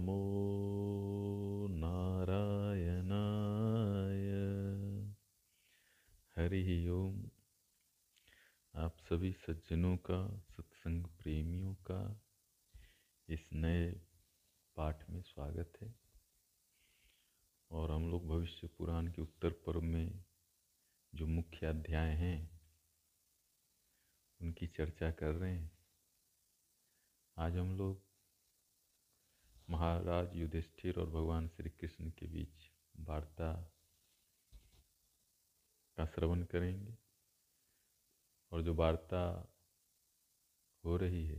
नमो नारायणाय। हरि ओम। आप सभी सज्जनों का, सत्संग प्रेमियों का इस नए पाठ में स्वागत है। और हम लोग भविष्य पुराण के उत्तर पर्व में जो मुख्य अध्याय हैं उनकी चर्चा कर रहे हैं। आज हम लोग महाराज युधिष्ठिर और भगवान श्री कृष्ण के बीच वार्ता का श्रवण करेंगे। और जो वार्ता हो रही है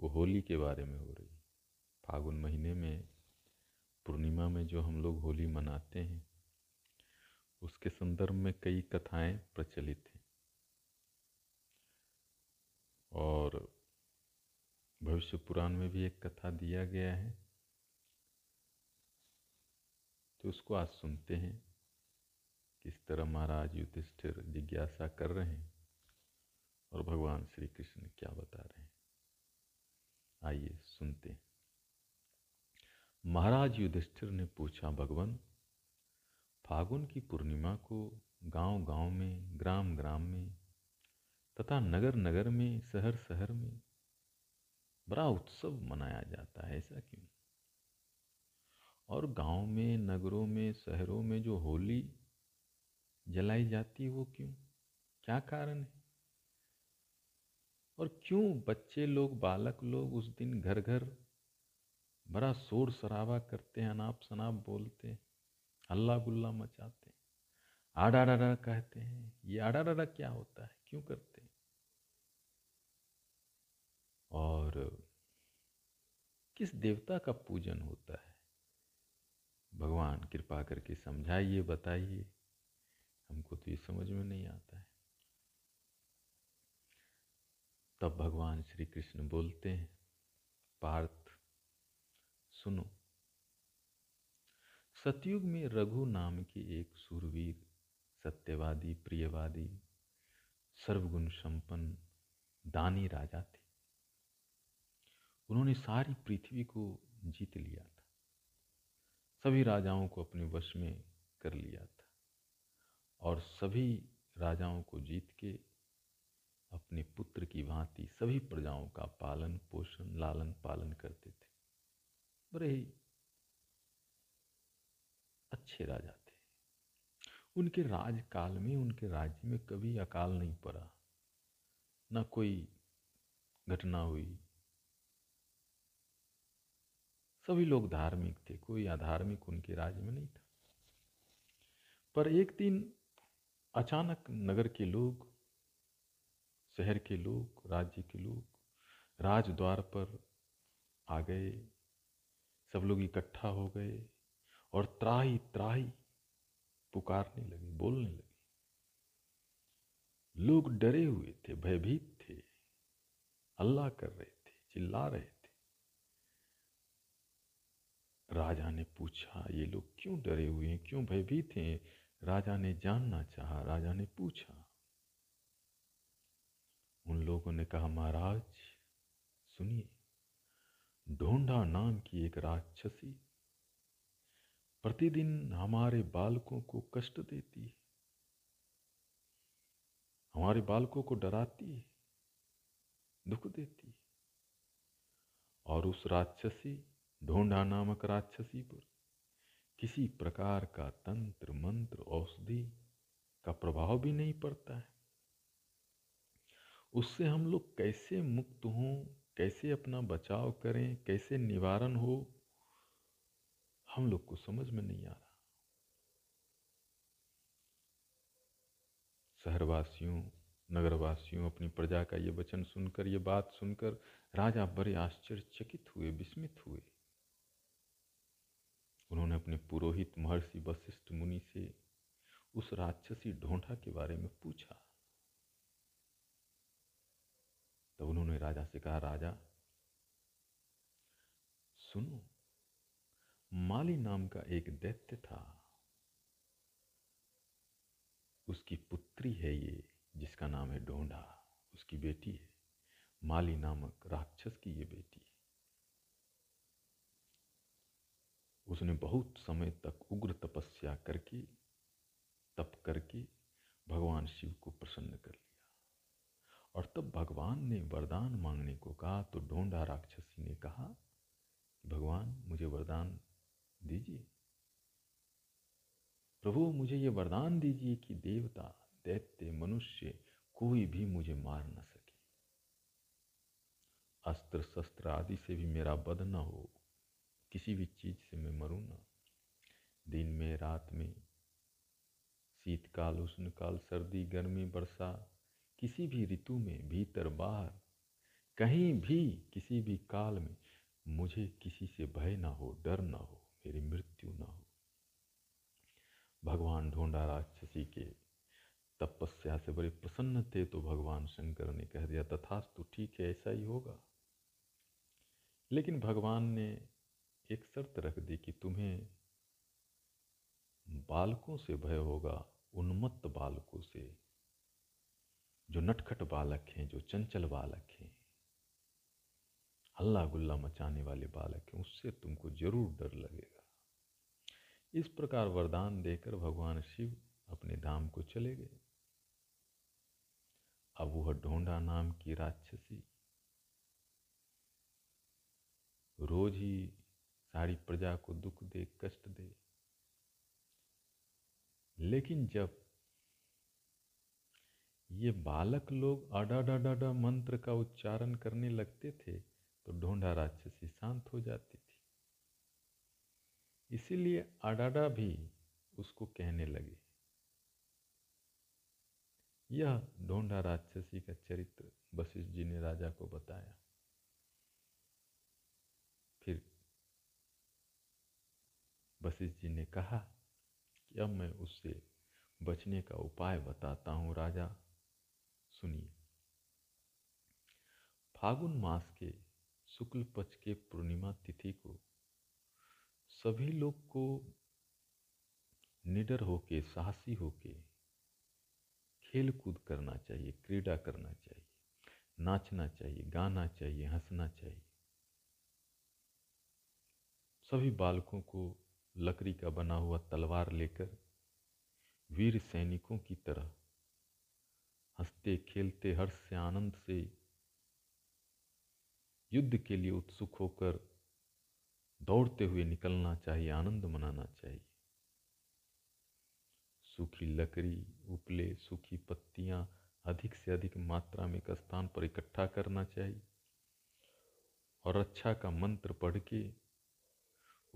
वो होली के बारे में हो रही है। फागुन महीने में पूर्णिमा में जो हम लोग होली मनाते हैं उसके संदर्भ में कई कथाएं प्रचलित हैं। और भविष्य पुराण में भी एक कथा दिया गया है, तो उसको आज सुनते हैं। किस तरह महाराज युधिष्ठिर जिज्ञासा कर रहे हैं और भगवान श्री कृष्ण क्या बता रहे हैं, आइए सुनते हैं। महाराज युधिष्ठिर ने पूछा, भगवान, फागुन की पूर्णिमा को गांव-गांव में, ग्राम-ग्राम में तथा नगर-नगर में, शहर-शहर में बड़ा उत्सव मनाया जाता है, ऐसा क्यों? और गांव में, नगरों में, शहरों में जो होली जलाई जाती है वो क्यों? क्या कारण है? और क्यों बच्चे लोग, बालक लोग उस दिन घर घर बड़ा शोर शराबा करते हैं, अनाप शनाप बोलते हैं, हल्ला गुल्ला मचाते हैं, आड़ा डाड़ा कहते हैं? ये आड़ा डाड़ा क्या होता है, क्यों करते हैं? और किस देवता का पूजन होता है? भगवान कृपा करके समझाइए, बताइए, हमको तो ये समझ में नहीं आता है। तब भगवान श्री कृष्ण बोलते हैं, पार्थ सुनो, सतयुग में रघु नाम के एक सूरवीर, सत्यवादी, प्रियवादी, सर्वगुण संपन्न, दानी राजा थे। उन्होंने सारी पृथ्वी को जीत लिया था, सभी राजाओं को अपने वश में कर लिया था और सभी राजाओं को जीत के अपने पुत्र की भांति सभी प्रजाओं का पालन पोषण, लालन पालन करते थे। बड़े ही अच्छे राजा थे। उनके राजकाल में, उनके राज्य में कभी अकाल नहीं पड़ा, ना कोई घटना हुई। सभी लोग धार्मिक थे, कोई अधार्मिक उनके राज्य में नहीं था। पर एक दिन अचानक नगर के लोग, शहर के लोग, राज्य के लोग राजद्वार पर आ गए। सब लोग इकट्ठा हो गए और त्राही त्राही पुकारने लगे, बोलने लगे। लोग डरे हुए थे, भयभीत थे, हल्ला कर रहे थे, चिल्ला रहे थे। राजा ने पूछा, ये लोग क्यों डरे हुए हैं, क्यों भयभीत हैं? राजा ने जानना चाहा, राजा ने पूछा। उन लोगों ने कहा, महाराज सुनिए, ढोंडा नाम की एक राक्षसी प्रतिदिन हमारे बालकों को कष्ट देती है, हमारे बालकों को डराती है, दुख देती है। और उस राक्षसी, ढोंडा नामक राक्षसी पर किसी प्रकार का तंत्र मंत्र, औषधि का प्रभाव भी नहीं पड़ता है। उससे हम लोग कैसे मुक्त हों, कैसे अपना बचाव करें, कैसे निवारण हो, हम लोग को समझ में नहीं आ रहा। शहरवासियों, नगरवासियों, अपनी प्रजा का ये वचन सुनकर, ये बात सुनकर राजा बड़े आश्चर्यचकित हुए, विस्मित हुए। उन्होंने अपने पुरोहित महर्षि वशिष्ठ मुनि से उस राक्षसी ढोंढा के बारे में पूछा। तब उन्होंने राजा से कहा, राजा सुनो, माली नाम का एक दैत्य था, उसकी पुत्री है ये, जिसका नाम है ढोंढा, उसकी बेटी है, माली नामक राक्षस की ये बेटी है। उसने बहुत समय तक उग्र तपस्या करके भगवान शिव को प्रसन्न कर लिया। और तब भगवान ने वरदान मांगने को कहा तो ढोंडा राक्षसी ने कहा भगवान मुझे वरदान दीजिए, प्रभु मुझे ये वरदान दीजिए कि देवता दैत्य मनुष्य कोई भी मुझे मार न सके, अस्त्र शस्त्र आदि से भी मेरा वध न हो, किसी भी चीज से मैं मरूं ना, दिन में रात में शीतकाल उष्णकाल सर्दी गर्मी वर्षा किसी भी ऋतु में भीतर बाहर कहीं भी किसी भी काल में मुझे किसी से भय ना हो, डर ना हो, मेरी मृत्यु ना हो। भगवान ढोंडा राक्षसी के तपस्या से बड़े प्रसन्न थे तो भगवान शंकर ने कह दिया तथास्तु, ठीक है ऐसा ही होगा। लेकिन भगवान ने एक शर्त रख दी कि तुम्हें बालकों से भय होगा, उन्मत्त बालकों से, जो नटखट बालक हैं, जो चंचल बालक हैं, हल्ला गुल्ला मचाने वाले बालक हैं, उससे तुमको जरूर डर लगेगा। इस प्रकार वरदान देकर भगवान शिव अपने धाम को चले गए। अब वह ढोंडा नाम की राक्षसी रोज ही सारी प्रजा को दुख दे, कष्ट दे, लेकिन जब ये बालक लोग अडा डा डा डा मंत्र का उच्चारण करने लगते थे तो ढोंडा राक्षसी शांत हो जाती थी, इसीलिए अडाडा भी उसको कहने लगे। यह ढोंडा राक्षसी का चरित्र वशिष्ठ जी ने राजा को बताया। फिर वशिष्ठ जी ने कहा कि अब मैं उससे बचने का उपाय बताता हूँ राजा, सुनिए। फागुन मास के शुक्ल पक्ष के पूर्णिमा तिथि को सभी लोग को निडर होके साहसी होके खेल कूद करना चाहिए, क्रीड़ा करना चाहिए, नाचना चाहिए, गाना चाहिए, हंसना चाहिए। सभी बालकों को लकड़ी का बना हुआ तलवार लेकर वीर सैनिकों की तरह हंसते खेलते हर्ष से आनंद से युद्ध के लिए उत्सुक होकर दौड़ते हुए निकलना चाहिए, आनंद मनाना चाहिए। सूखी लकड़ी, उपले, सूखी पत्तियां अधिक से अधिक मात्रा में एक स्थान पर इकट्ठा करना चाहिए और रक्षा का मंत्र पढ़ के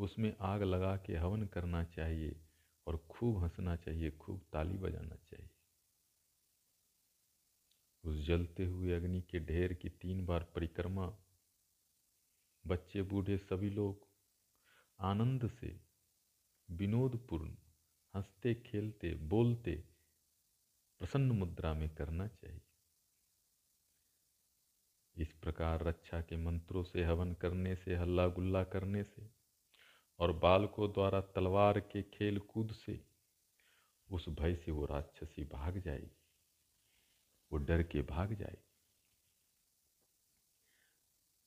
उसमें आग लगा के हवन करना चाहिए और खूब हंसना चाहिए, खूब ताली बजाना चाहिए। उस जलते हुए अग्नि के ढेर की 3 बार परिक्रमा बच्चे बूढ़े सभी लोग आनंद से विनोदपूर्ण हंसते खेलते बोलते प्रसन्न मुद्रा में करना चाहिए। इस प्रकार रक्षा के मंत्रों से, हवन करने से, हल्ला गुल्ला करने से और बालकों द्वारा तलवार के खेल कूद से उस भय से वो राक्षसी भाग जाएगी, वो डर के भाग जाएगी।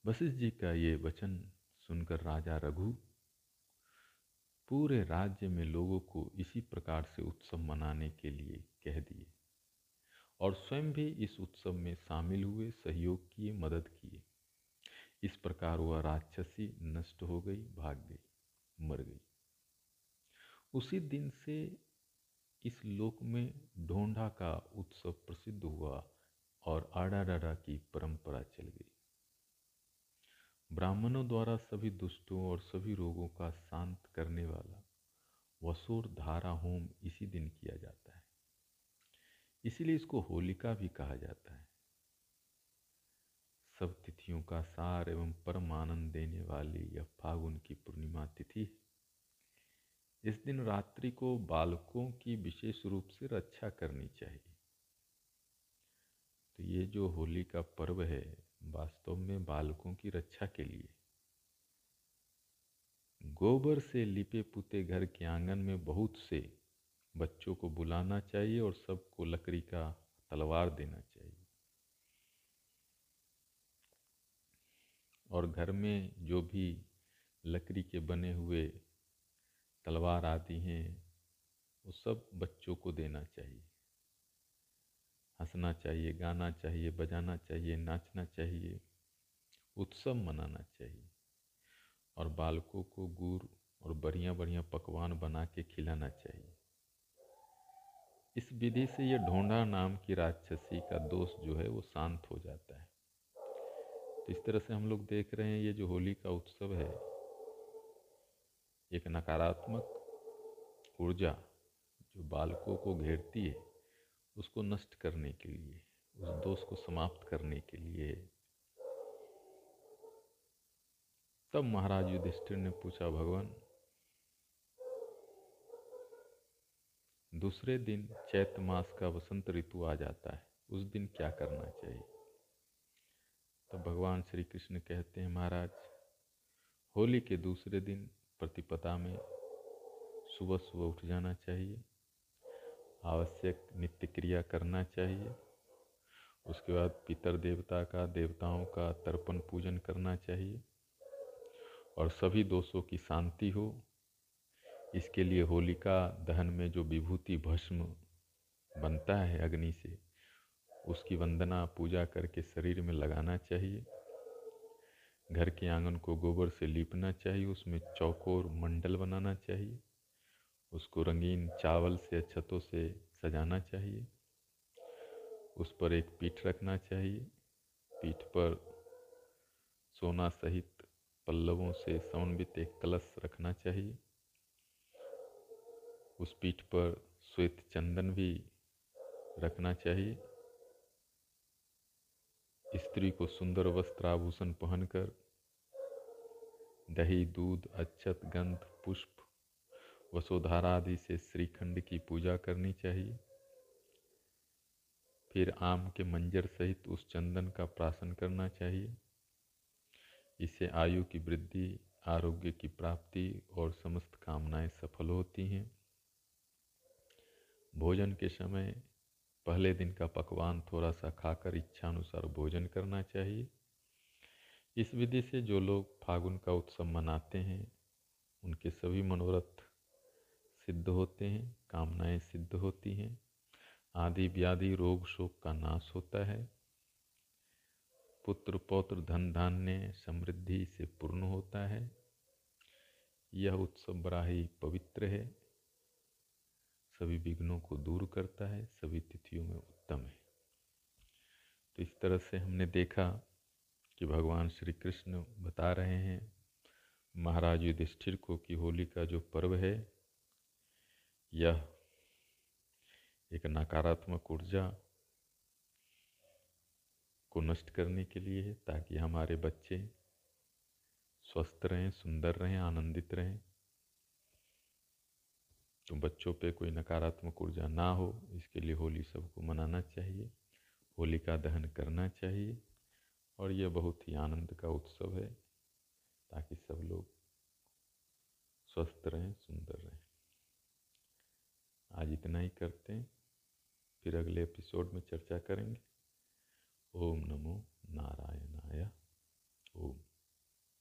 वशिष्ठ जी का ये वचन सुनकर राजा रघु पूरे राज्य में लोगों को इसी प्रकार से उत्सव मनाने के लिए कह दिए और स्वयं भी इस उत्सव में शामिल हुए, सहयोग किए, मदद किए। इस प्रकार वह राक्षसी नष्ट हो गई, भाग गई, मर गई। उसी दिन से इस लोक में ढोंडा का उत्सव प्रसिद्ध हुआ और आड़ा डाड़ा की परंपरा चल गई। ब्राह्मणों द्वारा सभी दुष्टों और सभी रोगों का शांत करने वाला वसूर धारा होम इसी दिन किया जाता है, इसीलिए इसको होलिका भी कहा जाता है। सब तिथियों का सार एवं परम आनंद देने वाली यह फागुन की पूर्णिमा तिथि है। इस दिन रात्रि को बालकों की विशेष रूप से रक्षा करनी चाहिए। तो ये जो होली का पर्व है वास्तव में बालकों की रक्षा के लिए। गोबर से लिपे पुते घर के आंगन में बहुत से बच्चों को बुलाना चाहिए और सबको लकड़ी का तलवार देना चाहिए और घर में जो भी लकड़ी के बने हुए तलवार आती हैं वो सब बच्चों को देना चाहिए। हंसना चाहिए, गाना चाहिए, बजाना चाहिए, नाचना चाहिए, उत्सव मनाना चाहिए। और बालकों को गुड़ और बढ़िया बढ़िया पकवान बना के खिलाना चाहिए। इस विधि से ये ढोंडा नाम की राक्षसी का दोष जो है वो शांत हो जाता है। तो इस तरह से हम लोग देख रहे हैं ये जो होली का उत्सव है, एक नकारात्मक ऊर्जा जो बालकों को घेरती है उसको नष्ट करने के लिए, उस दोष को समाप्त करने के लिए। तब महाराज युधिष्ठिर ने पूछा, भगवान दूसरे दिन चैत्र मास का वसंत ऋतु आ जाता है, उस दिन क्या करना चाहिए? तब भगवान श्री कृष्ण कहते हैं, महाराज होली के दूसरे दिन प्रतिपदा में सुबह सुबह उठ जाना चाहिए, आवश्यक नित्य क्रिया करना चाहिए। उसके बाद पितर देवता का, देवताओं का तर्पण पूजन करना चाहिए और सभी दोषों की शांति हो इसके लिए होलिका दहन में जो विभूति भस्म बनता है अग्नि से, उसकी वंदना पूजा करके शरीर में लगाना चाहिए। घर के आंगन को गोबर से लीपना चाहिए, उसमें चौकोर मंडल बनाना चाहिए, उसको रंगीन चावल से अक्षतों से सजाना चाहिए। उस पर एक पीठ रखना चाहिए, पीठ पर सोना सहित पल्लवों से समन्वित एक कलश रखना चाहिए। उस पीठ पर श्वेत चंदन भी रखना चाहिए। स्त्री को सुंदर वस्त्र आभूषण पहनकर दही, दूध, अक्षत, गंध, पुष्प, वसोधारा आदि से श्रीखंड की पूजा करनी चाहिए। फिर आम के मंजर सहित उस चंदन का प्राशन करना चाहिए। इससे आयु की वृद्धि, आरोग्य की प्राप्ति और समस्त कामनाएं सफल होती हैं। भोजन के समय पहले दिन का पकवान थोड़ा सा खाकर इच्छानुसार भोजन करना चाहिए। इस विधि से जो लोग फागुन का उत्सव मनाते हैं उनके सभी मनोरथ सिद्ध होते हैं, कामनाएं सिद्ध होती हैं, आदि व्याधि रोग शोक का नाश होता है, पुत्र पौत्र धन धान्य समृद्धि से पूर्ण होता है। यह उत्सव बड़ा ही पवित्र है, सभी विघ्नों को दूर करता है, सभी तिथियों में उत्तम है। तो इस तरह से हमने देखा कि भगवान श्री कृष्ण बता रहे हैं महाराज युधिष्ठिर को कि होली का जो पर्व है यह एक नकारात्मक ऊर्जा को नष्ट करने के लिए है, ताकि हमारे बच्चे स्वस्थ रहें, सुंदर रहें, आनंदित रहें। तो बच्चों पे कोई नकारात्मक ऊर्जा ना हो इसके लिए होली सबको मनाना चाहिए, होलिका दहन करना चाहिए। और यह बहुत ही आनंद का उत्सव है ताकि सब लोग स्वस्थ रहें, सुंदर रहें। आज इतना ही करते हैं, फिर अगले एपिसोड में चर्चा करेंगे। ओम नमो नारायणाय। ओम।